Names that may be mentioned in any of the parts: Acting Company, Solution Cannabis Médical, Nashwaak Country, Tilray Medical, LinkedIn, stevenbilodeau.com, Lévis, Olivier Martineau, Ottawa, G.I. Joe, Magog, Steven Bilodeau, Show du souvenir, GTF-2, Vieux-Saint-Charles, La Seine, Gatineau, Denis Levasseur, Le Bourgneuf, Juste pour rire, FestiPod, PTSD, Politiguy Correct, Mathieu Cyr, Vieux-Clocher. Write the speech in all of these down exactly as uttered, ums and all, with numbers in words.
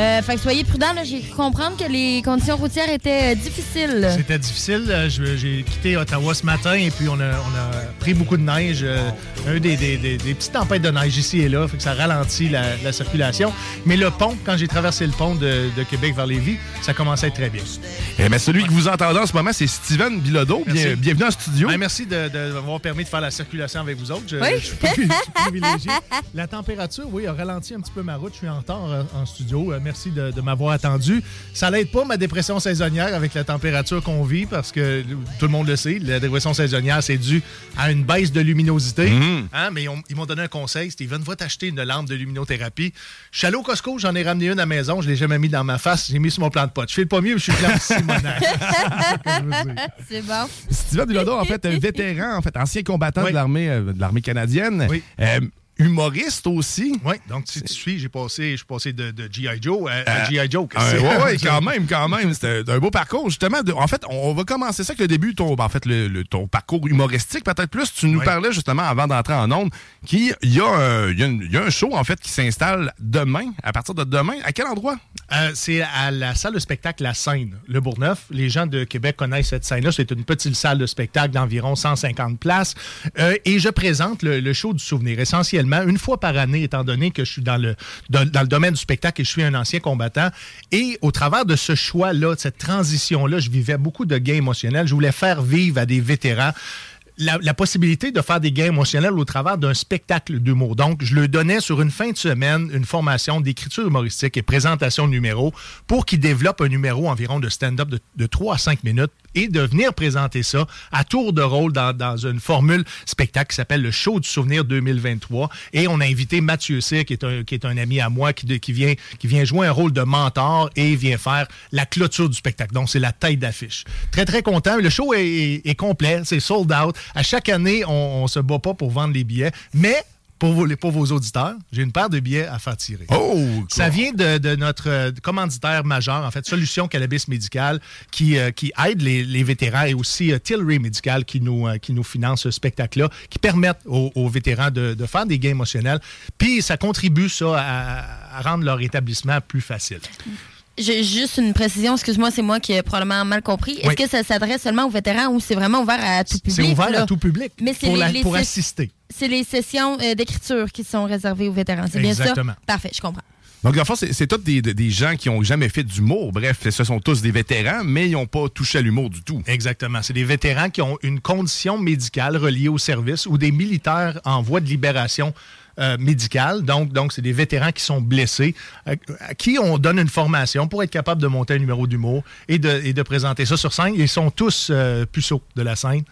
Euh, fait que soyez prudents, là, j'ai cru comprendre que les conditions routières étaient euh, difficiles. C'était difficile. Euh, je, j'ai quitté Ottawa ce matin et puis on a, on a pris beaucoup de neige. Euh, oh. eu des, des, des, des petites tempêtes de neige ici et là, fait que ça ralentit la, la circulation. Mais le pont, quand j'ai traversé le pont de, de Québec vers Lévis, ça commençait à être très bien. Eh bien, celui que vous entendez en ce moment, c'est Steven Bilodeau. Bien, bienvenue en studio. Ben, merci de, de m'avoir permis de faire la circulation avec vous autres. Je, oui? je suis privilégié. La température, oui, a ralenti un petit peu ma route. Je suis en retard euh, en studio. Euh, Merci de, de m'avoir attendu. Ça n'aide pas ma dépression saisonnière avec la température qu'on vit parce que tout le monde le sait, la dépression saisonnière, c'est dû à une baisse de luminosité. Mmh. Hein? Mais on, ils m'ont donné un conseil. Steven, va t'acheter une lampe de luminothérapie. Je suis allé au Costco, j'en ai ramené une à la maison. Je ne l'ai jamais mis dans ma face. J'ai mis sur mon plan de pote. Je fais le pas mieux, mais je suis plan de Simonac. C'est bon. Steven Bilodeau, en fait, un vétéran, en fait, ancien combattant oui. de, l'armée, euh, de l'armée canadienne. Oui. Euh, humoriste aussi. Oui, donc si tu suis, j'ai passé, je suis passé de, de G I. Joe à, à G I. Joe. Euh, oui, ouais, quand même, quand même. C'était un beau parcours, justement. De, en fait, on va commencer ça avec le début, ton, en fait, le, le, ton parcours humoristique, peut-être plus. Tu nous ouais. parlais, justement, avant d'entrer en ondes, qu'il y, euh, y, y a un show, en fait, qui s'installe demain, à partir de demain. À quel endroit? Euh, c'est à la salle de spectacle La Seine, Le Bourgneuf. Les gens de Québec connaissent cette scène-là. C'est une petite salle de spectacle d'environ cent cinquante places. Euh, et je présente le, le show du souvenir, essentiellement. Une fois par année, étant donné que je suis dans le, dans, dans le domaine du spectacle et je suis un ancien combattant. Et au travers de ce choix-là, de cette transition-là, je vivais beaucoup de gains émotionnels. Je voulais faire vivre à des vétérans La, la possibilité de faire des gains émotionnels au travers d'un spectacle d'humour. Donc, je le donnais sur une fin de semaine, une formation d'écriture humoristique et présentation de numéros pour qu'ils développent un numéro environ de stand-up de, de trois à cinq minutes et de venir présenter ça à tour de rôle dans, dans une formule spectacle qui s'appelle le Show du souvenir deux mille vingt-trois. Et on a invité Mathieu Cyr, qui est un, qui est un ami à moi, qui, de, qui, vient, qui vient jouer un rôle de mentor et vient faire la clôture du spectacle. Donc, c'est la tête d'affiche. Très, très content. Le show est, est, est complet. C'est sold out. À chaque année, on ne se bat pas pour vendre les billets, mais pour vos, pour vos auditeurs, j'ai une paire de billets à faire tirer. Oh, cool. Ça vient de, de notre commanditaire majeur, en fait, Solution Cannabis Médical, qui, euh, qui aide les, les vétérans et aussi euh, Tilray Medical qui nous, euh, qui nous finance ce spectacle-là, qui permettent aux, aux vétérans de, de faire des gains émotionnels. Puis ça contribue, ça, à, à rendre leur établissement plus facile. J'ai juste une précision, excuse-moi, c'est moi qui ai probablement mal compris. Est-ce oui. que ça s'adresse seulement aux vétérans ou c'est vraiment ouvert à tout public? C'est ouvert là? à tout public Mais pour, les, la, les pour ses... assister. C'est les sessions euh, d'écriture qui sont réservées aux vétérans, c'est Exactement. bien ça? Parfait, je comprends. Donc, en fait, c'est, c'est tous des, des gens qui n'ont jamais fait d'humour. Bref, ce sont tous des vétérans, mais ils n'ont pas touché à l'humour du tout. Exactement. C'est des vétérans qui ont une condition médicale reliée au service ou des militaires en voie de libération Euh, médicale. Donc, donc, c'est des vétérans qui sont blessés, euh, à qui on donne une formation pour être capable de monter un numéro d'humour et de, et de présenter ça sur scène. Ils sont tous euh, puceaux de la scène.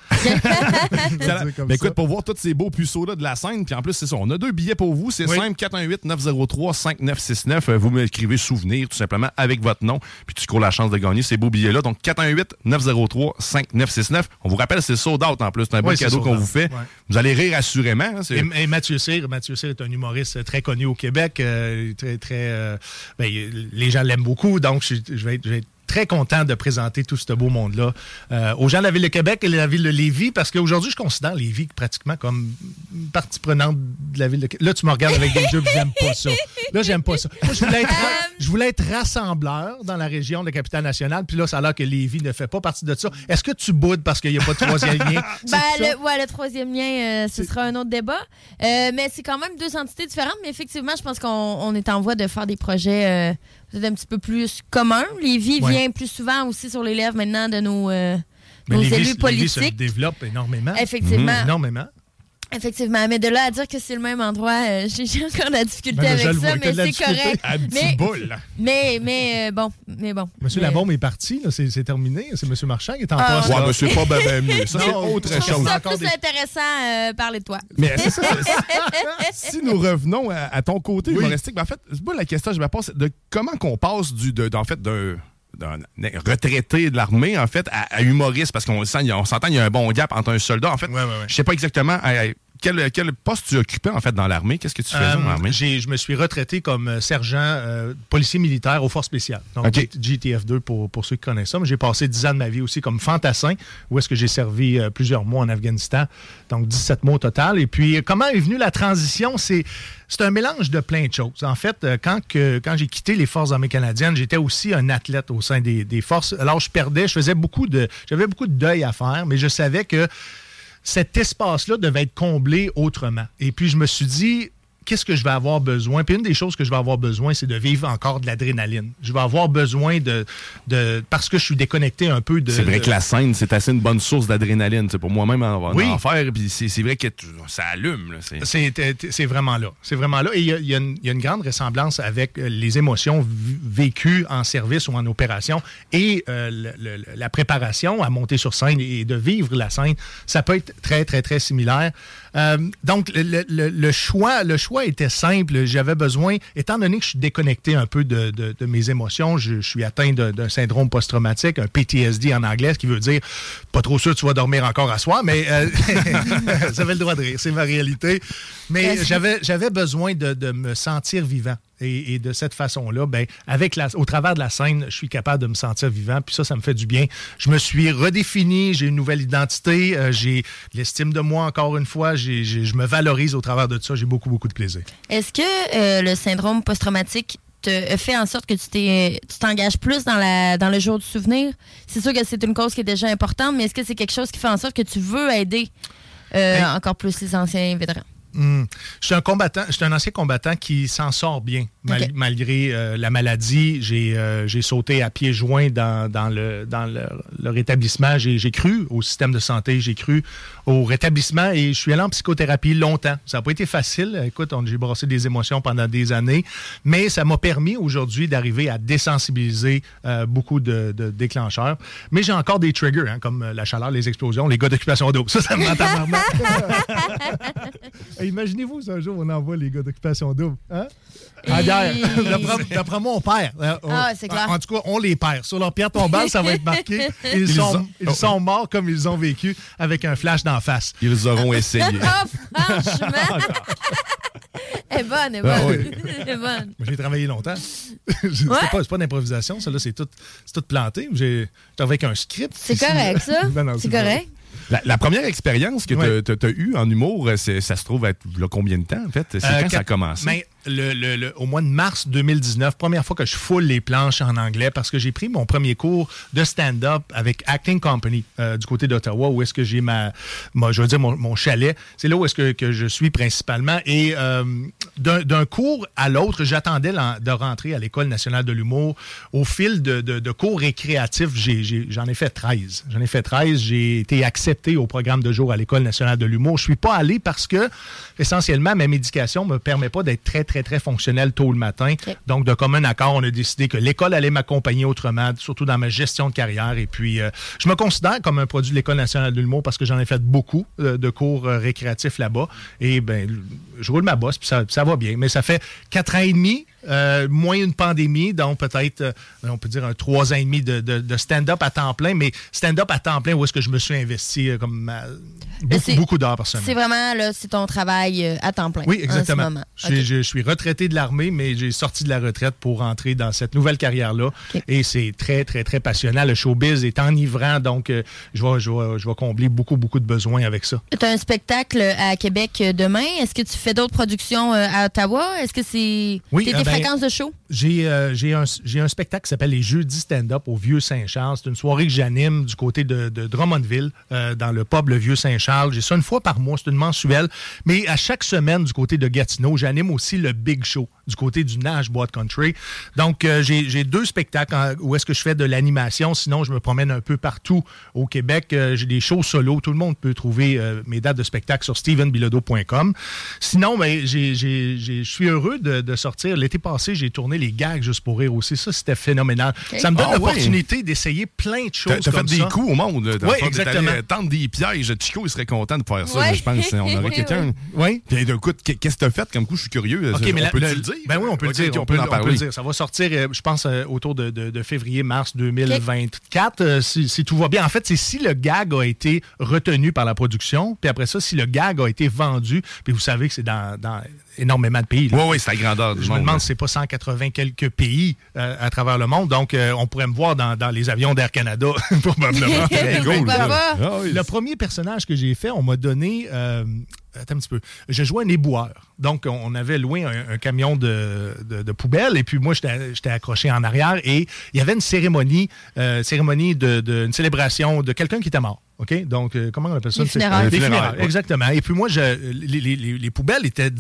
Mais écoute, pour voir tous ces beaux puceaux-là de la scène, puis en plus, c'est ça, on a deux billets pour vous. C'est oui. simple, quatre un huit neuf zéro trois cinq neuf six neuf. Vous m'écrivez souvenir, tout simplement, avec votre nom, puis tu cours la chance de gagner ces beaux billets-là. Donc, quatre un huit neuf zéro trois cinq neuf six neuf. On vous rappelle, c'est sold out en plus. C'est un beau oui, cadeau qu'on vous fait. Ouais. Vous allez rire assurément. Hein, c'est... Et, et Mathieu Cyr, Mathieu Cyr est un humoriste très connu au Québec. Euh, très, très, euh, ben, les gens l'aiment beaucoup, donc je, je vais être... Je vais être très content de présenter tout ce beau monde-là euh, aux gens de la Ville de Québec et de la Ville de Lévis, parce qu'aujourd'hui, je considère Lévis pratiquement comme partie prenante de la Ville de Québec. Là, tu me regardes avec des yeux que j'aime pas ça. Là, j'aime pas ça. Moi, je voulais être, je voulais être rassembleur dans la région de la capitale nationale, puis là, ça a l'air que Lévis ne fait pas partie de ça. Est-ce que tu boudes parce qu'il n'y a pas de troisième lien? Ben, le, ouais, le troisième lien, euh, ce c'est... sera un autre débat. Euh, mais c'est quand même deux entités différentes, mais effectivement, je pense qu'on on est en voie de faire des projets... Euh, un petit peu plus commun. Lévis ouais. vient plus souvent aussi sur les lèvres maintenant de nos, euh, nos Lévis, élus politiques. Lévis se développe énormément. Effectivement. Mmh. Énormément. Effectivement. Mais de là à dire que c'est le même endroit, euh, j'ai, j'ai encore de la difficulté ben, avec ça, mais c'est correct. À mais, mais, mais, euh, bon, mais bon. Monsieur mais... Labombe est parti, là, c'est, c'est terminé. C'est Monsieur Marchand qui est en poste. Oui, monsieur pas bien ben mieux. Ça, c'est autre chose. C'est ça plus des... intéressant, euh, parler de toi. Mais c'est ça. Si nous revenons à, à ton côté oui. humoristique, ben en fait, c'est pas la question que je me pose, de comment qu'on passe du, de, en fait, d'un... d'un retraité de l'armée, en fait, à, à humoriste, parce qu'on sent, on s'entend, il y a un bon gap entre un soldat, en fait. Ouais, ouais, ouais. Je sais pas exactement à, à, quel, quel poste tu occupais, en fait, dans l'armée. Qu'est-ce que tu faisais euh, dans l'armée? J'ai, je me suis retraité comme sergent euh, policier militaire aux forces spéciales. Donc, okay. G T F deux, pour, pour ceux qui connaissent ça. Mais j'ai passé dix ans de ma vie aussi comme fantassin, où est-ce que j'ai servi euh, plusieurs mois en Afghanistan. Donc, dix-sept mois au total. Et puis, comment est venue la transition? C'est... C'est un mélange de plein de choses. En fait, quand, que, quand j'ai quitté les Forces armées canadiennes, j'étais aussi un athlète au sein des, des forces. Alors, je perdais, je faisais beaucoup de... J'avais beaucoup de deuil à faire, mais je savais que cet espace-là devait être comblé autrement. Et puis, je me suis dit... Qu'est-ce que je vais avoir besoin? Puis une des choses que je vais avoir besoin, c'est de vivre encore de l'adrénaline. Je vais avoir besoin de... de parce que je suis déconnecté un peu de... C'est vrai de... que la scène, c'est assez une bonne source d'adrénaline. C'est pour moi-même en, oui. en faire. Puis c'est, c'est vrai que ça allume. Là, c'est... C'est, c'est vraiment là. C'est vraiment là. Et il y, y, y a une grande ressemblance avec les émotions vécues en service ou en opération. Et euh, le, le, la préparation à monter sur scène et de vivre la scène, ça peut être très, très, très similaire. Euh, donc, le, le, le choix... Le choix était simple. J'avais besoin, étant donné que je suis déconnecté un peu de, de, de mes émotions, je, je suis atteint de, d'un syndrome post-traumatique, un P T S D en anglais, ce qui veut dire pas trop sûr que tu vas dormir encore à soir, mais euh, j'avais le droit de rire, c'est ma réalité. Mais j'avais, j'avais besoin de, de me sentir vivant. Et, et de cette façon-là, ben, avec la, au travers de la scène, je suis capable de me sentir vivant. Puis ça, ça me fait du bien. Je me suis redéfini, j'ai une nouvelle identité, euh, j'ai l'estime de moi encore une fois, j'ai, j'ai, je me valorise au travers de ça. J'ai beaucoup, beaucoup de plaisir. Est-ce que euh, le syndrome post-traumatique te fait en sorte que tu, t'es, tu t'engages plus dans, la, dans le jour du souvenir? C'est sûr que c'est une cause qui est déjà importante, mais est-ce que c'est quelque chose qui fait en sorte que tu veux aider euh, hey. encore plus les anciens vétérans? Mmh. Je suis un combattant, je suis un ancien combattant qui s'en sort bien mal, okay. malgré euh, la maladie. J'ai, euh, j'ai sauté à pieds joints dans, dans, le, dans le, le rétablissement. J'ai, j'ai cru au système de santé, j'ai cru au rétablissement et je suis allé en psychothérapie longtemps. Ça n'a pas été facile. Écoute, on, j'ai brassé des émotions pendant des années, mais ça m'a permis aujourd'hui d'arriver à désensibiliser euh, beaucoup de, de déclencheurs. Mais j'ai encore des triggers, hein, comme la chaleur, les explosions, les gars d'occupation d'eau. Ça, ça me m'entend vraiment. Imaginez-vous, un jour, on envoie les gars d'occupation double. Hein? En guerre. d'après, d'après moi, on perd. On, ah, c'est clair. En tout cas, on les perd. Sur leur pierre tombale, ça va être marqué. Ils, ils, sont, ont... ils sont morts comme ils ont vécu avec un flash d'en face. Ils auront essayé. Oh, franchement! Elle est bonne, elle est bonne. Ah, oui. Elle est bonne. J'ai travaillé longtemps. Je, ouais? C'est pas, c'est pas d'improvisation, ça, là, c'est tout, c'est tout planté. J'ai travaillé avec un script. C'est correct, ça? Ben non, c'est, c'est correct. La, la première expérience que ouais. tu as eue en humour, c'est, ça se trouve à là, combien de temps, en fait? C'est euh, quand quatre, ça a commencé? Ben, le, le, le, au mois de mars deux mille dix-neuf, première fois que je foule les planches en anglais parce que j'ai pris mon premier cours de stand-up avec Acting Company euh, du côté d'Ottawa, où est-ce que j'ai ma, ma je veux dire, mon, mon chalet. C'est là où est-ce que, que je suis principalement. Et euh, d'un, d'un cours à l'autre, j'attendais de rentrer à l'École nationale de l'humour. Au fil de, de, de cours récréatifs, j'ai, j'ai, j'en ai fait treize. J'en ai fait treize. J'ai été accepté au programme de jour à l'École nationale de l'humour. Je ne suis pas allé parce que, essentiellement, ma médication ne me permet pas d'être très, très, très fonctionnel tôt le matin. Okay. Donc, de commun accord, on a décidé que l'école allait m'accompagner autrement, surtout dans ma gestion de carrière. Et puis, euh, je me considère comme un produit de l'École nationale de l'humour parce que j'en ai fait beaucoup euh, de cours euh, récréatifs là-bas. Et bien, je roule ma bosse, puis ça, ça va bien. Mais ça fait quatre ans et demi euh, moins une pandémie, donc peut-être, euh, on peut dire, un trois ans et demi de, de, de stand-up à temps plein, mais stand-up à temps plein, où est-ce que je me suis investi euh, comme ma, beaucoup, c'est, beaucoup d'heures par semaine. C'est vraiment, là, c'est ton travail à temps plein. Oui, exactement. Hein, ce okay. Je suis retraité de l'armée, mais j'ai sorti de la retraite pour entrer dans cette nouvelle carrière-là. Okay. Et c'est très, très, très passionnant. Le showbiz est enivrant, donc euh, je vais, je vais, je vais combler beaucoup, beaucoup de besoins avec ça. Tu as un spectacle à Québec demain. Est-ce que tu fais d'autres productions à Ottawa? Est-ce que c'est oui, des euh, ben, fréquences de show? J'ai, euh, j'ai, un, j'ai un spectacle qui s'appelle les Jeudis Stand-Up au Vieux-Saint-Charles. C'est une soirée que j'anime du côté de, de Drummondville, euh, dans le pub le Vieux-Saint-Charles. J'ai ça une fois par mois, c'est une mensuelle. Mais à chaque semaine, du côté de Gatineau, j'anime aussi le Big Show du côté du Nashwaak Country. Donc, euh, j'ai, j'ai deux spectacles en, où est-ce que je fais de l'animation. Sinon, je me promène un peu partout au Québec. Euh, j'ai des shows solo. Tout le monde peut trouver euh, mes dates de spectacle sur steven bilodeau point com. Sinon, ben, j'ai, j'ai, j'ai, je suis heureux de, de sortir. L'été passé, j'ai tourné les gags juste pour rire aussi. Ça, c'était phénoménal. Okay. Ça me donne ah, l'opportunité ouais. d'essayer plein de choses t'a, t'a comme ça. T'as fait des coups au monde. Oui, exactement. Allé, tente des pièges. Chico, il serait content de faire ça. Ouais. Je pense qu'on aurait oui, quelqu'un. Oui. Puis d'un coup, qu'est-ce que t'as fait? Comme coup, je suis curieux. Okay, on la, peut le, le dire? Ben oui, on peut okay, le dire. On peut, on peut le dire. Ça va sortir, je pense, autour de, de, de février-mars deux mille vingt-quatre, okay. si, si tout va bien. En fait, c'est si le gag a été retenu par la production, puis après ça, si le gag a été vendu, puis vous savez que c'est dans, dans énormément de pays. Là. Oui, oui, c'est la grandeur du je monde. Je me demande si c'est pas cent quatre-vingts quelques pays euh, à travers le monde. Donc, euh, on pourrait me voir dans, dans les avions d'Air Canada, probablement. Très cool, ah, oui. Le premier personnage que j'ai fait, on m'a donné... Euh, Attends un petit peu. Je jouais un éboueur. Donc, on avait loué un, un camion de, de, de poubelle et puis moi, j'étais, j'étais accroché en arrière et il y avait une cérémonie, euh, cérémonie de, de, une célébration de quelqu'un qui était mort. OK? Donc, euh, comment on appelle ça? Des funérailles. Des funérailles, exactement. Et puis moi, je, les, les, les, les poubelles étaient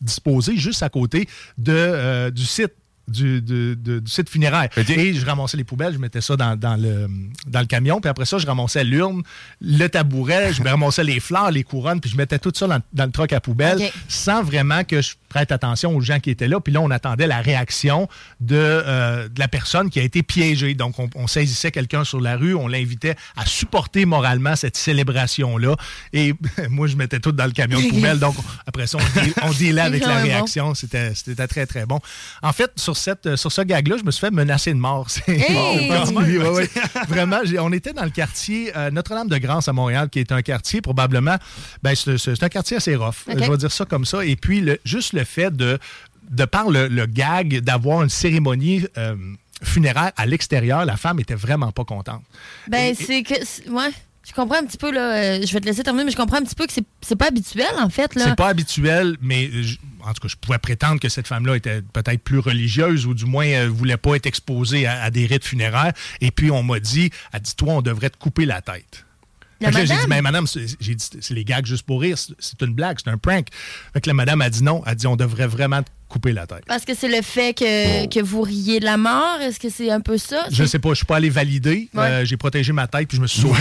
disposées juste à côté de, euh, du site. Du, de, de, du site funéraire. Okay. Et je ramassais les poubelles, je mettais ça dans, dans, le, dans le camion, puis après ça, je ramassais l'urne, le tabouret, je ramassais les fleurs, les couronnes, puis je mettais tout ça dans, dans le troc à poubelle, okay. sans vraiment que je prête attention aux gens qui étaient là. Puis là, on attendait la réaction de, euh, de la personne qui a été piégée. Donc, on, on saisissait quelqu'un sur la rue, on l'invitait à supporter moralement cette célébration-là. Et moi, je mettais tout dans le camion de poubelle. Donc, après ça, on, dé, on dealait avec la réaction. Bon. C'était, c'était très, très bon. En fait, sur Cette, sur ce gag-là, je me suis fait menacer de mort. C'est hey! particulier. Ouais, ouais. Vraiment, j'ai, on était dans le quartier euh, Notre-Dame-de-Grâce à Montréal, qui est un quartier probablement... Ben, c'est, c'est un quartier assez rough, okay. je vais dire ça comme ça. Et puis, le, juste le fait de, de par le, le gag, d'avoir une cérémonie... Euh, funéraire à l'extérieur, la femme était vraiment pas contente. Ben, et, c'est que... C'est, ouais. Je comprends un petit peu, là, euh, je vais te laisser terminer, mais je comprends un petit peu que c'est, c'est pas habituel, en fait. Là. C'est pas habituel, mais je, en tout cas, je pouvais prétendre que cette femme-là était peut-être plus religieuse ou du moins euh, voulait pas être exposée à, à des rites funéraires. Et puis, on m'a dit, elle dit, toi, on devrait te couper la tête. La là, j'ai dit, mais madame, c'est, j'ai dit, c'est les gags juste pour rire, c'est, c'est une blague, c'est un prank. Fait que la madame a dit non, elle dit, on devrait vraiment te couper la tête. Parce que c'est le fait que, oh. que vous riez de la mort, est-ce que c'est un peu ça? C'est... Je sais pas, je suis pas allé valider, ouais. euh, j'ai protégé ma tête puis je me suis sauvé.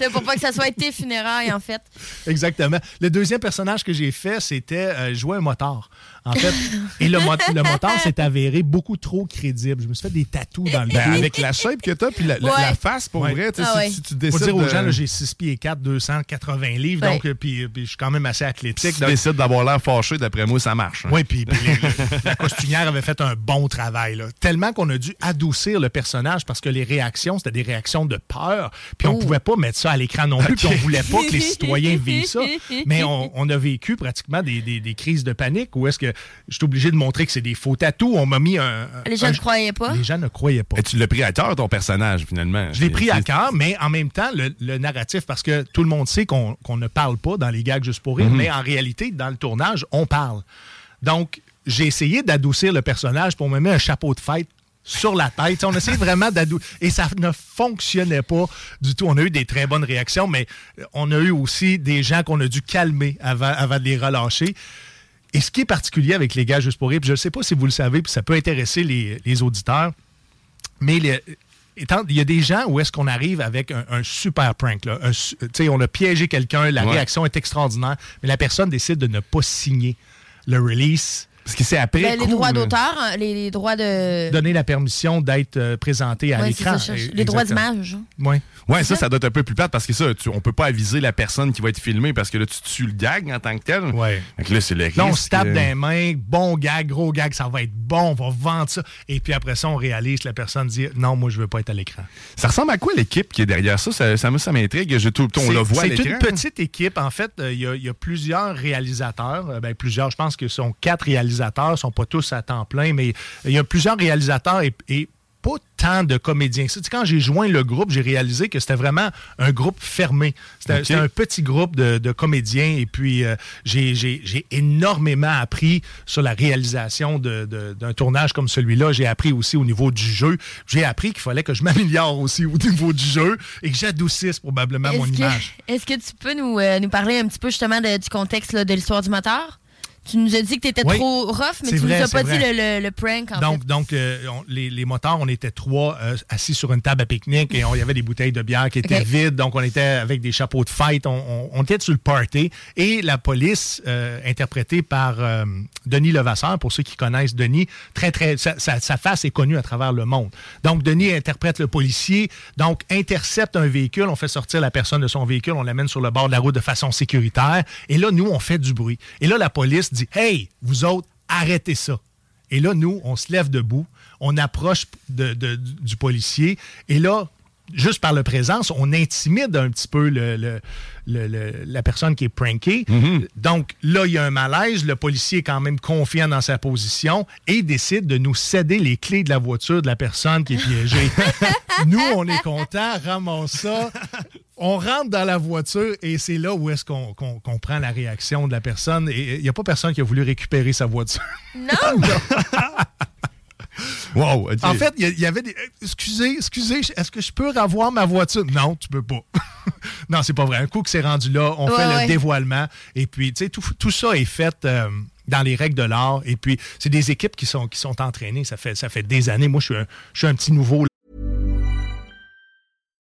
C'est pour pas que ça soit été funérailles, en fait. Exactement. Le deuxième personnage que j'ai fait, c'était euh, jouer un motard. En fait, et le, mot- le motard s'est avéré beaucoup trop crédible. Je me suis fait des tatous dans le ben, avec la shape que t'as, puis la, ouais. la face, pour ouais. vrai, ah si, ouais. si tu décides... Faut dire aux gens, là, j'ai six pieds quatre, deux cent quatre-vingts livres, ouais. donc puis, puis je suis quand même assez athlétique. Si donc... tu décides d'avoir l'air fâché, d'après moi, ça marche. Hein. Oui, puis, puis les, les, la costumière avait fait un bon travail. Là. Tellement qu'on a dû adoucir le personnage parce que les réactions, c'était des réactions de peur, puis on oh. pouvait pas mettre ça à l'écran non plus, okay. puis on voulait pas que les citoyens vivent ça. Mais on, on a vécu pratiquement des, des, des crises de panique où est-ce que je suis obligé de montrer que c'est des faux tatous. On m'a mis un... Les gens un, ne croyaient pas. Les gens ne croyaient pas. Et tu l'as pris à cœur, ton personnage, finalement. Je l'ai pris à cœur, mais en même temps, le, le narratif, parce que tout le monde sait qu'on, qu'on ne parle pas dans les gags juste pour rire, mm-hmm. mais en réalité, dans le tournage, on parle. Donc, j'ai essayé d'adoucir le personnage pour me mettre un chapeau de fête sur la tête. On essayait vraiment d'adoucir. Et ça ne fonctionnait pas du tout. On a eu des très bonnes réactions, mais on a eu aussi des gens qu'on a dû calmer avant, avant de les relâcher. Et ce qui est particulier avec les gars juste pour rire, puis je ne sais pas si vous le savez, puis ça peut intéresser les, les auditeurs, mais les, étant, il y a des gens où est-ce qu'on arrive avec un, un super prank. Là, un, t'sais, on a piégé quelqu'un, la ouais. réaction est extraordinaire, mais la personne décide de ne pas signer le release. Parce que c'est après. Ben, les coup, droits d'auteur, hein, les, les droits de. Donner la permission d'être euh, présenté à ouais, l'écran. Ça, les exactement. Droits d'image. Oui. Oui, ça, ça doit être un peu plus plate parce que ça, tu, on peut pas aviser la personne qui va être filmée parce que là, tu tues le gag en tant que tel. Oui. Donc là, c'est le risque. Là, on se tape euh... dans les mains, bon gag, gros gag, ça va être bon, on va vendre ça. Et puis après ça, on réalise que la personne dit non, moi, je veux pas être à l'écran. Ça ressemble à quoi l'équipe qui est derrière ça? Ça, ça, ça m'intrigue. Je, tout, on le voit à l'écran. C'est une petite équipe. En fait, il y a, y a plusieurs réalisateurs. Ben, plusieurs, je pense que ce sont quatre réalisateurs. Ne sont pas tous à temps plein, mais il y a plusieurs réalisateurs et, et pas tant de comédiens. Tu sais, quand j'ai joint le groupe, j'ai réalisé que c'était vraiment un groupe fermé. C'était, okay. c'était un petit groupe de, de comédiens et puis euh, j'ai, j'ai, j'ai énormément appris sur la réalisation de, de, d'un tournage comme celui-là. J'ai appris aussi au niveau du jeu. J'ai appris qu'il fallait que je m'améliore aussi au niveau du jeu et que j'adoucisse probablement est-ce mon que, image. Est-ce que tu peux nous, euh, nous parler un petit peu justement de, du contexte là, de l'histoire du moteur? Tu nous as dit que tu étais oui, trop rough, mais tu ne nous as pas vrai. dit le, le, le prank. En donc, fait. donc euh, on, les, les motards, on était trois euh, assis sur une table à pique-nique et il y avait des bouteilles de bière qui étaient okay. vides. Donc, on était avec des chapeaux de fête. On, on, on était sur le party. Et la police, euh, interprétée par euh, Denis Levasseur, pour ceux qui connaissent Denis, très, très, sa, sa, sa face est connue à travers le monde. Donc, Denis interprète le policier, donc intercepte un véhicule. On fait sortir la personne de son véhicule. On l'amène sur le bord de la route de façon sécuritaire. Et là, nous, on fait du bruit. Et là, la police dit « Hey, vous autres, arrêtez ça ». Et là, nous, on se lève debout, on approche de, de, du policier, et là, juste par la présence, on intimide un petit peu le, le, le, le, la personne qui est prankée. Mm-hmm. Donc là, il y a un malaise, le policier est quand même confiant dans sa position et il décide de nous céder les clés de la voiture de la personne qui est piégée. Nous, on est contents, ramasse ça. On rentre dans la voiture et c'est là où est-ce qu'on, qu'on, qu'on prend la réaction de la personne. Et il n'y a pas personne qui a voulu récupérer sa voiture. Non! Wow! Okay. En fait, il y, y avait des... Excusez, excusez, est-ce que je peux revoir ma voiture? Non, tu peux pas. Non, c'est pas vrai. Un coup que c'est rendu là, on ouais, fait ouais. le dévoilement. Et puis, tu sais, tout, tout ça est fait... Euh, dans les règles de l'art. Et puis, c'est des équipes qui sont, qui sont entraînées. Ça fait, ça fait des années. Moi, je suis un, je suis un petit nouveau.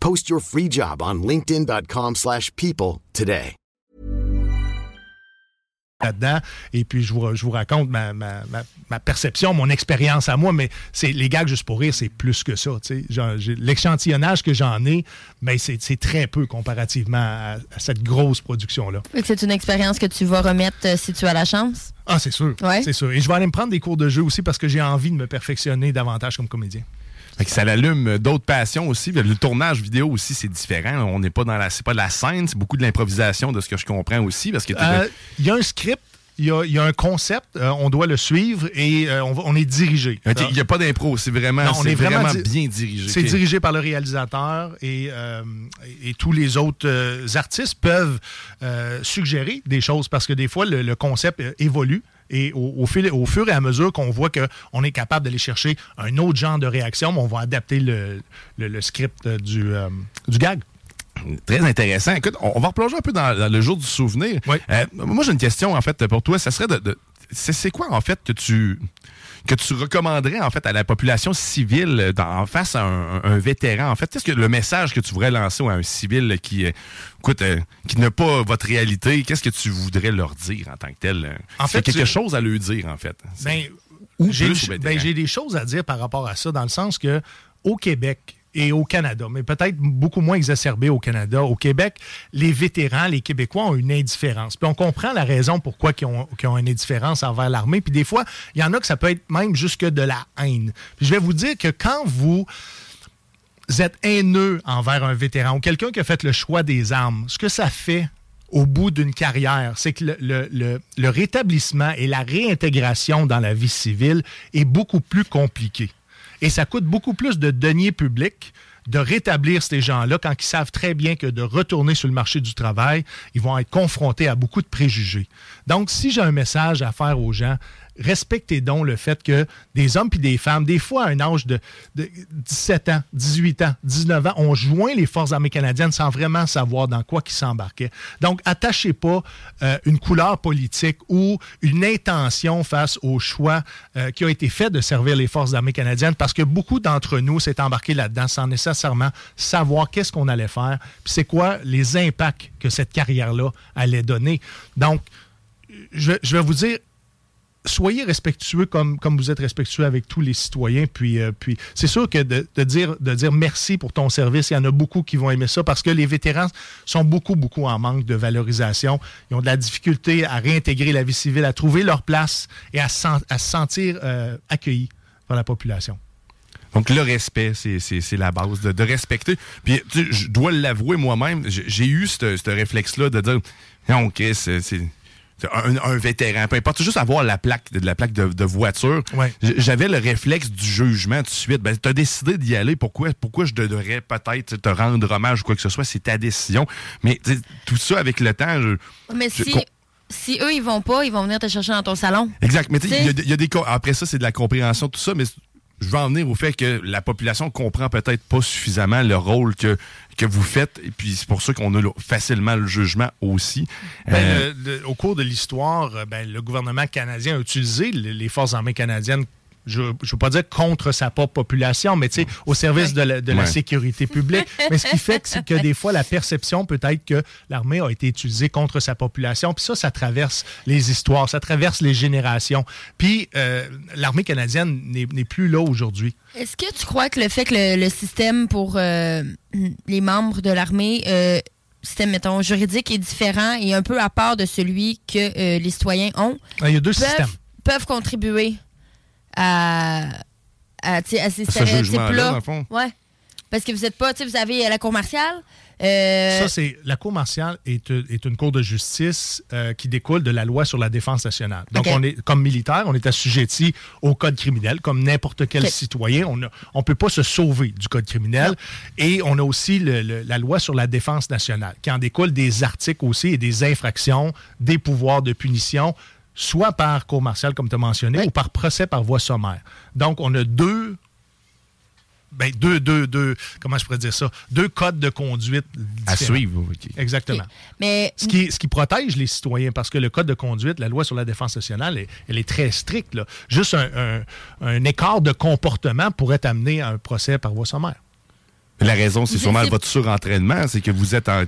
Post your free job on linkedin dot com slash people today. Là-dedans, et puis je vous, je vous raconte ma, ma, ma, ma perception, mon expérience à moi, mais c'est, les gags juste pour rire, c'est plus que ça. Genre, j'ai, l'échantillonnage que j'en ai, ben c'est, c'est très peu comparativement à, à cette grosse production-là. C'est une expérience que tu vas remettre euh, si tu as la chance? Ah, c'est sûr. Ouais. C'est sûr. Et je vais aller me prendre des cours de jeu aussi parce que j'ai envie de me perfectionner davantage comme comédien. Ça l'allume d'autres passions aussi. Le tournage vidéo aussi, c'est différent. On n'est pas dans la, c'est pas de la scène, c'est beaucoup de l'improvisation de ce que je comprends aussi. Parce que euh, y a un script, il y, y a un concept, euh, on doit le suivre et euh, on, va, on est dirigé. Il n'y a pas d'impro, c'est vraiment, non, on c'est est vraiment, vraiment di- bien dirigé. C'est okay. dirigé par le réalisateur et, euh, et, et tous les autres euh, artistes peuvent euh, suggérer des choses parce que des fois, le, le concept euh, évolue. Et au, au, fil, au fur et à mesure qu'on voit qu'on est capable d'aller chercher un autre genre de réaction, on va adapter le, le, le script du, euh, du gag. Très intéressant. Écoute, on va replonger un peu dans, dans le jour du souvenir. Oui. Euh, moi, j'ai une question, en fait, pour toi. Ça serait de... de c'est, c'est quoi, en fait, que tu... que tu recommanderais, en fait, à la population civile dans, face à un, un vétéran, en fait? Qu'est-ce que le message que tu voudrais lancer à un civil qui, euh, écoute, euh, qui n'a pas votre réalité, qu'est-ce que tu voudrais leur dire en tant que tel? En fait, quelque tu... chose à leur dire, en fait. Ben, j'ai, ben, j'ai des choses à dire par rapport à ça, dans le sens que au Québec... et au Canada, mais peut-être beaucoup moins exacerbé au Canada. Au Québec, les vétérans, les Québécois ont une indifférence. Puis on comprend la raison pourquoi ils ont, qu'ils ont une indifférence envers l'armée. Puis des fois, il y en a que ça peut être même jusque de la haine. Puis je vais vous dire que quand vous... vous êtes haineux envers un vétéran ou quelqu'un qui a fait le choix des armes, ce que ça fait au bout d'une carrière, c'est que le, le, le, le rétablissement et la réintégration dans la vie civile est beaucoup plus compliqué. Et ça coûte beaucoup plus de deniers publics de rétablir ces gens-là quand ils savent très bien que de retourner sur le marché du travail, ils vont être confrontés à beaucoup de préjugés. Donc, si j'ai un message à faire aux gens, respectez donc le fait que des hommes puis des femmes, des fois à un âge de, de dix-sept ans, dix-huit ans, dix-neuf ans, ont joint les Forces armées canadiennes sans vraiment savoir dans quoi ils s'embarquaient. Donc, attachez pas euh, une couleur politique ou une intention face au choix euh, qui a été fait de servir les Forces armées canadiennes, parce que beaucoup d'entre nous s'est embarqué là-dedans sans nécessairement savoir qu'est-ce qu'on allait faire puis c'est quoi les impacts que cette carrière-là allait donner. Donc, je, je vais vous dire, soyez respectueux comme, comme vous êtes respectueux avec tous les citoyens. Puis, euh, puis c'est sûr que de, de, dire, de dire merci pour ton service, il y en a beaucoup qui vont aimer ça parce que les vétérans sont beaucoup, beaucoup en manque de valorisation. Ils ont de la difficulté à réintégrer la vie civile, à trouver leur place et à, sen, à se sentir euh, accueillis par la population. Donc, le respect, c'est, c'est, c'est la base de, de respecter. Puis, tu sais, je dois l'avouer moi-même, j'ai eu ce réflexe-là de dire « Non, Chris, c'est... c'est... » Un, un vétéran, peu importe, juste avoir la plaque de la plaque de, de voiture. Ouais. J'avais le réflexe du jugement tout de suite. Ben, t'as décidé d'y aller, pourquoi, pourquoi je devrais peut-être te rendre hommage ou quoi que ce soit, c'est ta décision. Mais tout ça avec le temps. Je, Mais je, si. Con... Si eux, ils vont pas, ils vont venir te chercher dans ton salon. Exact. Mais tu sais, il y, y a des. Après ça, c'est de la compréhension, tout ça, mais je veux en venir au fait que la population comprend peut-être pas suffisamment le rôle que, que vous faites. Et puis, c'est pour ça qu'on a facilement le jugement aussi. Ben, euh, le, le, au cours de l'histoire, ben, le gouvernement canadien a utilisé les Forces armées canadiennes, je ne veux pas dire contre sa propre population, mais tu sais, au service de la, de la ouais. sécurité publique. Mais ce qui fait que, c'est que des fois, la perception peut être que l'armée a été utilisée contre sa population. Puis ça, ça traverse les histoires, ça traverse les générations. Puis euh, l'armée canadienne n'est, n'est plus là aujourd'hui. Est-ce que tu crois que le fait que le, le système pour euh, les membres de l'armée, euh, système, mettons, juridique est différent et un peu à part de celui que euh, les citoyens ont? Il y a deux peuvent, systèmes. Peuvent contribuer à, à, à ces stéréotypes-là. Ouais. Parce que vous êtes pas... Vous avez la cour martiale. Euh... Ça, c'est... La cour martiale est, est une cour de justice euh, qui découle de la loi sur la défense nationale. Donc, okay. on est, comme militaire, on est assujetti au code criminel, comme n'importe quel okay. citoyen. On a, on peut pas se sauver du code criminel. Non. Et on a aussi le, le, la loi sur la défense nationale, qui en découle des articles aussi et des infractions, des pouvoirs de punition, soit par cour martiale, comme tu as mentionné, oui. ou par procès par voie sommaire. Donc, on a deux, ben, deux, deux, deux, comment je pourrais dire ça, deux codes de conduite différents. À suivre, okay. Exactement. Okay. Mais... Ce qui, ce qui protège les citoyens, parce que le code de conduite, la loi sur la défense nationale, elle, elle est très stricte. Là. Juste un, un, un écart de comportement pourrait amener à un procès par voie sommaire. La raison, c'est sûrement votre surentraînement, c'est que vous êtes en...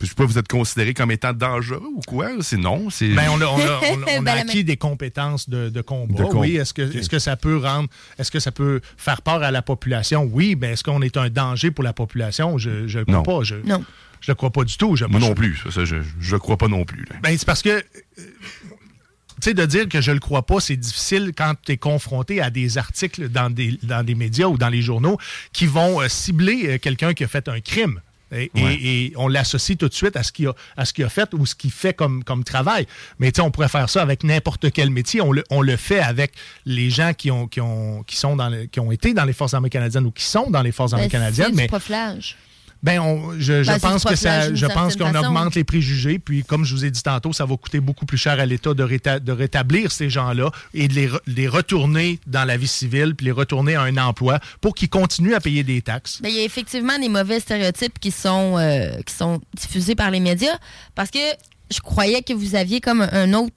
Je ne sais pas, vous êtes considéré comme étant dangereux ou quoi? C'est non. C'est... Ben, on a, on a, on a, on a acquis des compétences de, de combat. De com- oui, est-ce que, okay. est-ce que ça peut rendre, est-ce que ça peut faire peur à la population? Oui, mais ben, est-ce qu'on est un danger pour la population? Je ne le crois non. pas. Je ne le crois pas du tout. Je, moi, moi non je... plus. Ça, ça, je ne le crois pas non plus. Ben, c'est parce que, euh, tu sais, de dire que je ne le crois pas, c'est difficile quand tu es confronté à des articles dans des, dans des médias ou dans les journaux qui vont euh, cibler euh, quelqu'un qui a fait un crime. Et, ouais. et, et on l'associe tout de suite à ce qu'il a, à ce qu'il a fait ou ce qu'il fait comme, comme travail. Mais tu sais, on pourrait faire ça avec n'importe quel métier. On le, on le fait avec les gens qui ont, qui ont, qui sont dans le, qui ont été dans les Forces armées canadiennes ou qui sont dans les Forces ben, armées canadiennes. Mais... Ben, on, je, je ben, pense que ça, je pense qu'on façon. augmente les préjugés. Puis, comme je vous ai dit tantôt, ça va coûter beaucoup plus cher à l'État de, réta- de rétablir ces gens-là et de les, re- les retourner dans la vie civile, puis les retourner à un emploi pour qu'ils continuent à payer des taxes. Ben, il y a effectivement des mauvais stéréotypes qui sont, euh, qui sont diffusés par les médias parce que je croyais que vous aviez comme un autre.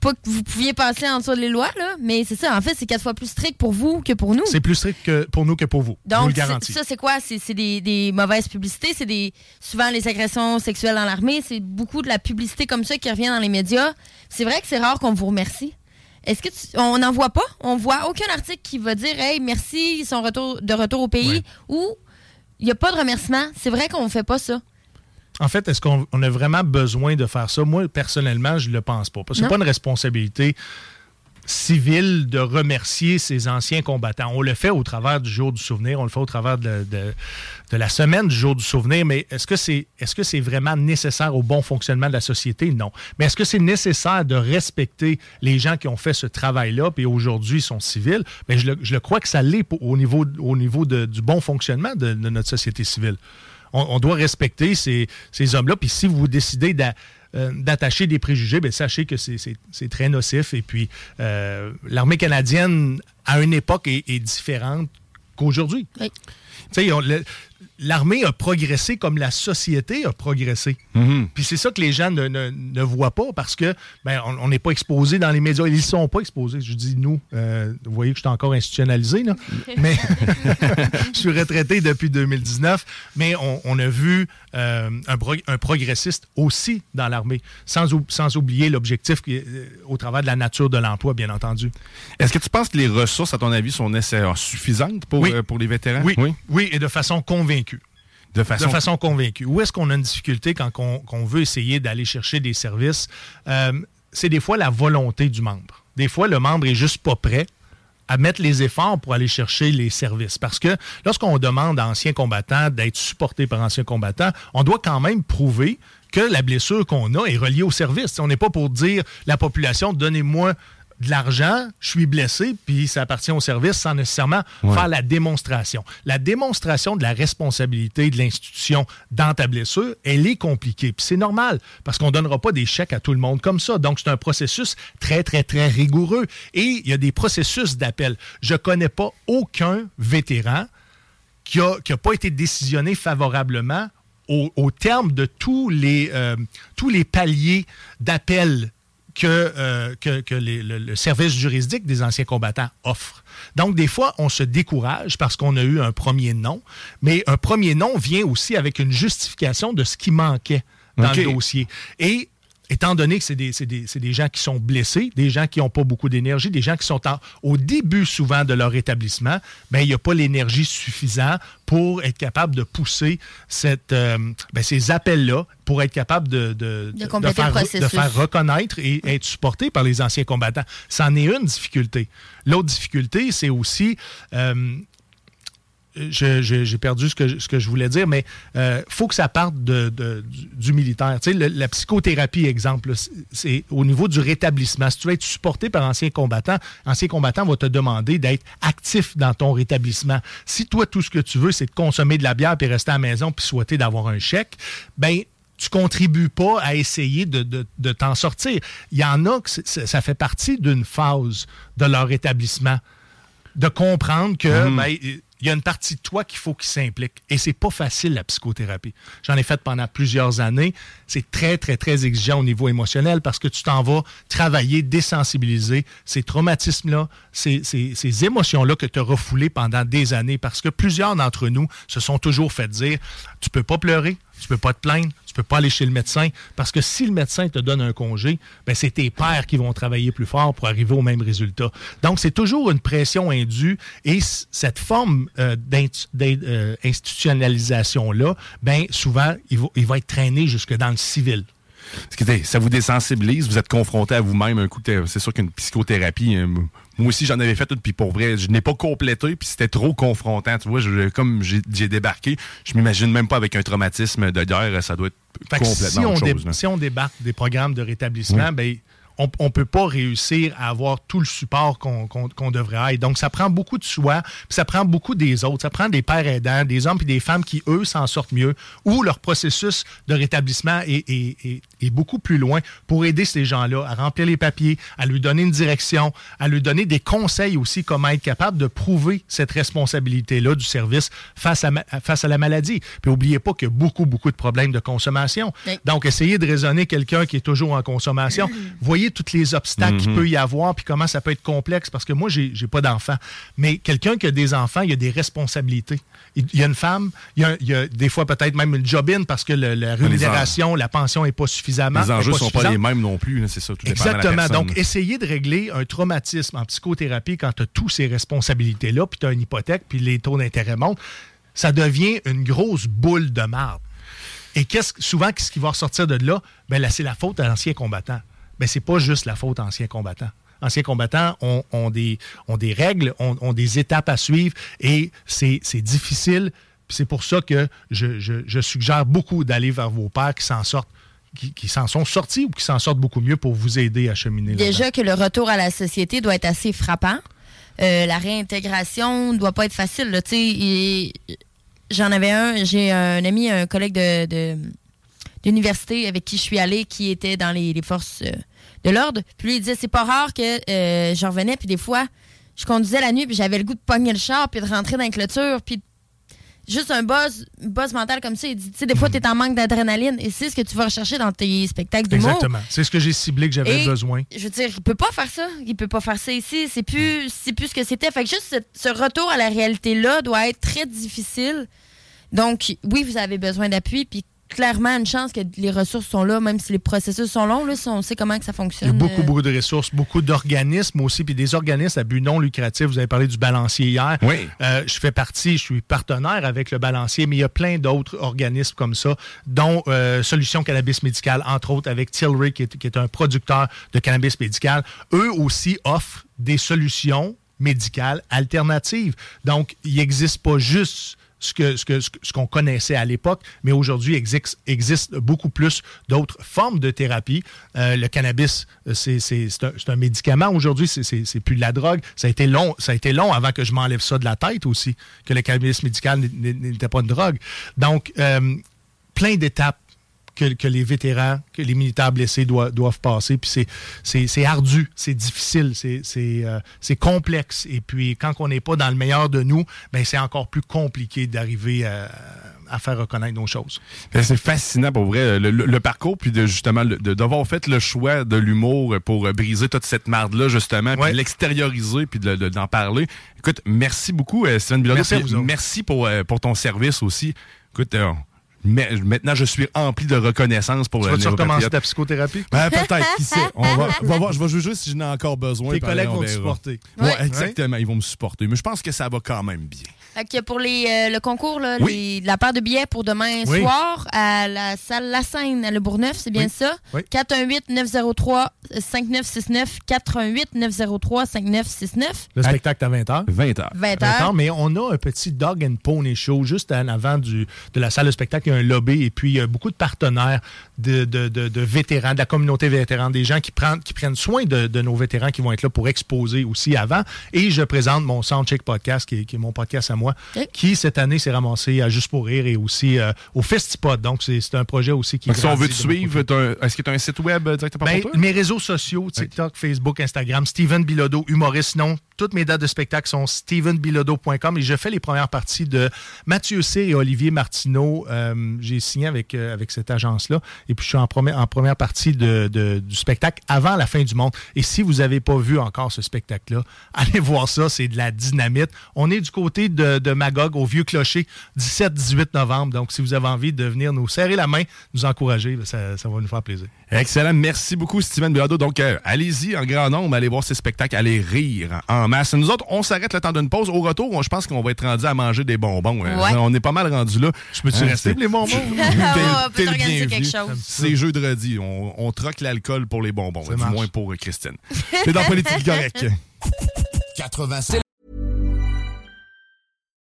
Pas que vous pouviez passer en dessous des lois, là, mais c'est ça. En fait, c'est quatre fois plus strict pour vous que pour nous. C'est plus strict que pour nous que pour vous. Donc, je vous le garantis. Ça, c'est quoi? C'est, c'est des, des mauvaises publicités. C'est des souvent les agressions sexuelles dans l'armée. C'est beaucoup de la publicité comme ça qui revient dans les médias. C'est vrai que c'est rare qu'on vous remercie. Est-ce que tu, on n'en voit pas? On voit aucun article qui va dire « Hey, merci, ils sont retour, de retour au pays » ou Il n'y a pas de remerciement. C'est vrai qu'on ne fait pas ça. En fait, est-ce qu'on on a vraiment besoin de faire ça? Moi, personnellement, je ne le pense pas. Parce que ce n'est pas une responsabilité civile de remercier ses anciens combattants. On le fait au travers du Jour du souvenir, on le fait au travers de, de, de la semaine du Jour du souvenir, mais est-ce que c'est, est-ce que c'est vraiment nécessaire au bon fonctionnement de la société? Non. Mais est-ce que c'est nécessaire de respecter les gens qui ont fait ce travail-là et aujourd'hui sont civils? Bien, je, le, je le crois que ça l'est pour, au niveau, au niveau de, du bon fonctionnement de, de notre société civile. On, on doit respecter ces, ces hommes-là, puis si vous décidez d'a, euh, d'attacher des préjugés, bien, sachez que c'est, c'est, c'est très nocif. Et puis, euh, l'armée canadienne, à une époque, est, est différente qu'aujourd'hui. Oui. Tu sais, on, le, l'armée a progressé comme la société a progressé. Mm-hmm. Puis c'est ça que les gens ne, ne, ne voient pas parce que ben, on n'est pas exposé dans les médias. Ils ne sont pas exposés. Je dis nous. Euh, vous voyez que je suis encore institutionnalisé, là. Mais je suis retraité depuis deux mille dix-neuf. Mais on, on a vu euh, un, prog- un progressiste aussi dans l'armée, sans, ou- sans oublier l'objectif qui est, euh, au travers de la nature de l'emploi, bien entendu. Est-ce que tu penses que les ressources, à ton avis, sont nécessaires, suffisantes pour, oui. euh, pour les vétérans? Oui. Oui, oui, et de façon convaincue. De façon... de façon convaincue. Où est-ce qu'on a une difficulté quand qu'on, qu'on veut essayer d'aller chercher des services? Euh, c'est des fois la volonté du membre. Des fois, le membre est juste pas prêt à mettre les efforts pour aller chercher les services. Parce que lorsqu'on demande à anciens combattants d'être supportés par anciens combattants, on doit quand même prouver que la blessure qu'on a est reliée au service. On n'est pas pour dire la population, donnez-moi de l'argent, je suis blessé, puis ça appartient au service sans nécessairement ouais. faire la démonstration. La démonstration de la responsabilité de l'institution dans ta blessure, elle est compliquée. Puis c'est normal, parce qu'on ne donnera pas des chèques à tout le monde comme ça. Donc, c'est un processus très, très, très rigoureux. Et il y a des processus d'appel. Je ne connais pas aucun vétéran qui a, qui a pas été décisionné favorablement au, au terme de tous les, euh, tous les paliers d'appel que, euh, que, que les, le, le service juridique des anciens combattants offre. Donc, des fois, on se décourage parce qu'on a eu un premier non, mais un premier non vient aussi avec une justification de ce qui manquait dans okay. le dossier. Et étant donné que c'est des, c'est des, c'est des gens qui sont blessés, des gens qui n'ont pas beaucoup d'énergie, des gens qui sont en, au début souvent de leur rétablissement, ben, il n'y a pas l'énergie suffisante pour être capable de pousser cette, euh, ben, ces appels-là, pour être capable de, de, de, de, faire, de faire reconnaître et être supporté par les anciens combattants. C'en est une difficulté. L'autre difficulté, c'est aussi... Euh, Je, je, j'ai perdu ce que, ce que je voulais dire, mais il euh, faut que ça parte de, de, du, du militaire. Tu sais, le, la psychothérapie, exemple, c'est, c'est au niveau du rétablissement. Si tu veux être supporté par anciens combattants, anciens combattants vont te demander d'être actif dans ton rétablissement. Si toi, tout ce que tu veux, c'est de consommer de la bière puis rester à la maison puis souhaiter d'avoir un chèque, bien... tu ne contribues pas à essayer de, de, de t'en sortir. Il y en a que ça fait partie d'une phase de leur rétablissement, de comprendre que... Mmh. Ben, il y a une partie de toi qu'il faut qu'il s'implique. Et c'est pas facile, la psychothérapie. J'en ai fait pendant plusieurs années. C'est très, très, très exigeant au niveau émotionnel parce que tu t'en vas travailler, désensibiliser ces traumatismes-là, ces, ces, ces émotions-là que tu as refoulées pendant des années parce que plusieurs d'entre nous se sont toujours fait dire « Tu peux pas pleurer, tu peux pas te plaindre, tu peux pas aller chez le médecin. » Parce que si le médecin te donne un congé, ben c'est tes pairs qui vont travailler plus fort pour arriver au même résultat. Donc, c'est toujours une pression indue et c- cette forme Euh, d'institutionnalisation-là, bien, souvent, il va, il va être traîné jusque dans le civil. Ça vous désensibilise, vous êtes confronté à vous-même. Un coup, c'est sûr qu'une psychothérapie, euh, moi aussi, j'en avais fait une, puis pour vrai, je n'ai pas complété, puis c'était trop confrontant. Tu vois, je, comme j'ai, j'ai débarqué, je m'imagine même pas avec un traumatisme de guerre, ça doit être fait complètement si autre chose. Dé- si on débarque des programmes de rétablissement, oui. bien... on ne peut pas réussir à avoir tout le support qu'on, qu'on, qu'on devrait être. Donc, ça prend beaucoup de soi, puis ça prend beaucoup des autres. Ça prend des pères aidants, des hommes et des femmes qui, eux, s'en sortent mieux, ou leur processus de rétablissement est, est, est, est beaucoup plus loin pour aider ces gens-là à remplir les papiers, à lui donner une direction, à lui donner des conseils aussi, comment être capable de prouver cette responsabilité-là du service face à, ma- face à la maladie. Puis, n'oubliez pas qu'il y a beaucoup, beaucoup de problèmes de consommation. Donc, essayez de raisonner quelqu'un qui est toujours en consommation. Voyez tous les obstacles mm-hmm. qu'il peut y avoir puis comment ça peut être complexe, parce que moi, j'ai, j'ai pas d'enfants. Mais quelqu'un qui a des enfants, il y a des responsabilités. Il, il y a une femme, il y a, il y a des fois peut-être même une job-in parce que le, la rémunération, la pension n'est pas suffisamment. Les enjeux ne sont pas les mêmes non plus, c'est ça, tout exactement. Donc, essayer de régler un traumatisme en psychothérapie quand tu as toutes ces responsabilités-là, puis tu as une hypothèque, puis les taux d'intérêt montent, ça devient une grosse boule de marde. Et qu'est-ce, souvent, ce qui va ressortir de là, ben là, c'est la faute à l'ancien combattant. Ben, c'est pas juste la faute à l'ancien combattant. Anciens combattants ont, ont, des, ont des règles, ont, ont des étapes à suivre et c'est, c'est difficile. C'est pour ça que je, je, je suggère beaucoup d'aller vers vos pairs qui s'en sortent, qui, qui s'en sont sortis ou qui s'en sortent beaucoup mieux pour vous aider à cheminer. Déjà là-bas. Que le retour à la société doit être assez frappant. Euh, la réintégration ne doit pas être facile. Là. Il, j'en avais un, j'ai un ami, un collègue de, de, d'université avec qui je suis allée qui était dans les, les forces... Euh, de l'ordre. Puis lui, il disait, c'est pas rare que euh, je revenais, puis des fois, je conduisais la nuit, puis j'avais le goût de pogner le char, puis de rentrer dans la clôture, puis juste un buzz, buzz mental comme ça. Il dit, tu sais, des fois, t'es en manque d'adrénaline, et c'est ce que tu vas rechercher dans tes spectacles d'humour. Exactement. C'est ce que j'ai ciblé, que j'avais et, besoin. Je veux dire, il peut pas faire ça. Il peut pas faire ça ici. C'est plus, c'est plus ce que c'était. Fait que juste ce, ce retour à la réalité-là doit être très difficile. Donc, oui, vous avez besoin d'appui, puis clairement une chance que les ressources sont là, même si les processus sont longs, là, si on sait comment que ça fonctionne. Il y a beaucoup, beaucoup de ressources, beaucoup d'organismes aussi, puis des organismes à but non lucratif. Vous avez parlé du Balancier hier. Oui. Euh, je fais partie, je suis partenaire avec le Balancier, mais il y a plein d'autres organismes comme ça, dont euh, Solution Cannabis Médical, entre autres avec Tilray, qui est, qui est un producteur de cannabis médical. Eux aussi offrent des solutions médicales alternatives. Donc, il n'existe pas juste Ce, que, ce, que, ce qu'on connaissait à l'époque, mais aujourd'hui, existe, existe beaucoup plus d'autres formes de thérapie. Euh, le cannabis, c'est, c'est, c'est, un, c'est un médicament. Aujourd'hui, c'est, c'est, c'est plus de la drogue. Ça a été long, ça a été long avant que je m'enlève ça de la tête aussi, que le cannabis médical n'était pas une drogue. Donc, euh, plein d'étapes que, que les vétérans, que les militaires blessés doivent, doivent passer. Puis c'est, c'est, c'est ardu, c'est difficile, c'est, c'est, euh, c'est complexe. Et puis, quand on n'est pas dans le meilleur de nous, ben c'est encore plus compliqué d'arriver à, à faire reconnaître nos choses. Bien, c'est fascinant, pour vrai, le, le, le parcours, puis de, justement, le, de, d'avoir fait le choix de l'humour pour briser toute cette marde-là, justement, puis ouais. l'extérioriser, puis de, de, d'en parler. Écoute, merci beaucoup, Steven Bilodeau. Merci, puis, merci pour, pour ton service aussi. Écoute, euh, Mais, maintenant, je suis rempli de reconnaissance pour le neuropathiatre. Tu vas te recommencer ta psychothérapie? Ben, peut-être, qui sait. On va, on va voir, je vais juger si j'en ai encore besoin. Tes collègues vont te supporter. Oui, ouais, exactement, ouais. Ils vont me supporter. Mais je pense que ça va quand même bien. Fait que pour les, euh, le concours, là, oui. les, la paire de billets pour demain oui. soir à la salle La Seine à Le Bourgneuf, c'est bien oui. ça? Oui. quatre un huit neuf zéro trois cinq neuf six neuf. quatre un huit neuf zéro trois cinq neuf six neuf. Le spectacle à vingt heures. vingt heures. vingt heures. Mais on a un petit Dog and Pony Show juste en avant du, de la salle de spectacle. Il y a un lobby et puis il y a beaucoup de partenaires de, de, de, de vétérans, de la communauté vétérans, des gens qui prennent, qui prennent soin de, de nos vétérans qui vont être là pour exposer aussi avant. Et je présente mon Soundcheck Podcast, qui est, qui est mon podcast à moi, okay. qui cette année s'est ramassé à Juste pour rire et aussi euh, au FestiPod. Donc, c'est, c'est un projet aussi qui... Donc, si on veut te suivre, est-ce que tu as un site web directement ben, pour toi? Mes réseaux sociaux, TikTok, okay. Facebook, Instagram, Steven Bilodeau, humoriste, non. Toutes mes dates de spectacle sont steven bilodeau point com et je fais les premières parties de Mathieu Cyr et Olivier Martineau. Euh, j'ai signé avec, euh, avec cette agence-là et puis je suis en, premi- en première partie de, de, du spectacle avant la fin du monde. Et si vous n'avez pas vu encore ce spectacle-là, allez voir ça, c'est de la dynamite. On est du côté de, de Magog au Vieux-Clocher, dix-sept dix-huit novembre. Donc, si vous avez envie de venir nous serrer la main, nous encourager, ben ça, ça va nous faire plaisir. Excellent. Merci beaucoup, Steven Bilodeau. Donc, euh, allez-y en grand nombre, allez voir ces spectacles, allez rire en masse. Nous autres, on s'arrête le temps d'une pause. Au retour, on, je pense qu'on va être rendu à manger des bonbons. Ouais. On est pas mal rendu là. Je peux-tu hein, rester pour les bonbons? On peut t'organiser quelque chose. C'est jeudi. On, on troque l'alcool pour les bonbons. Du moins pour Christine. C'est dans Politique Correcte. quatre-vingt-sept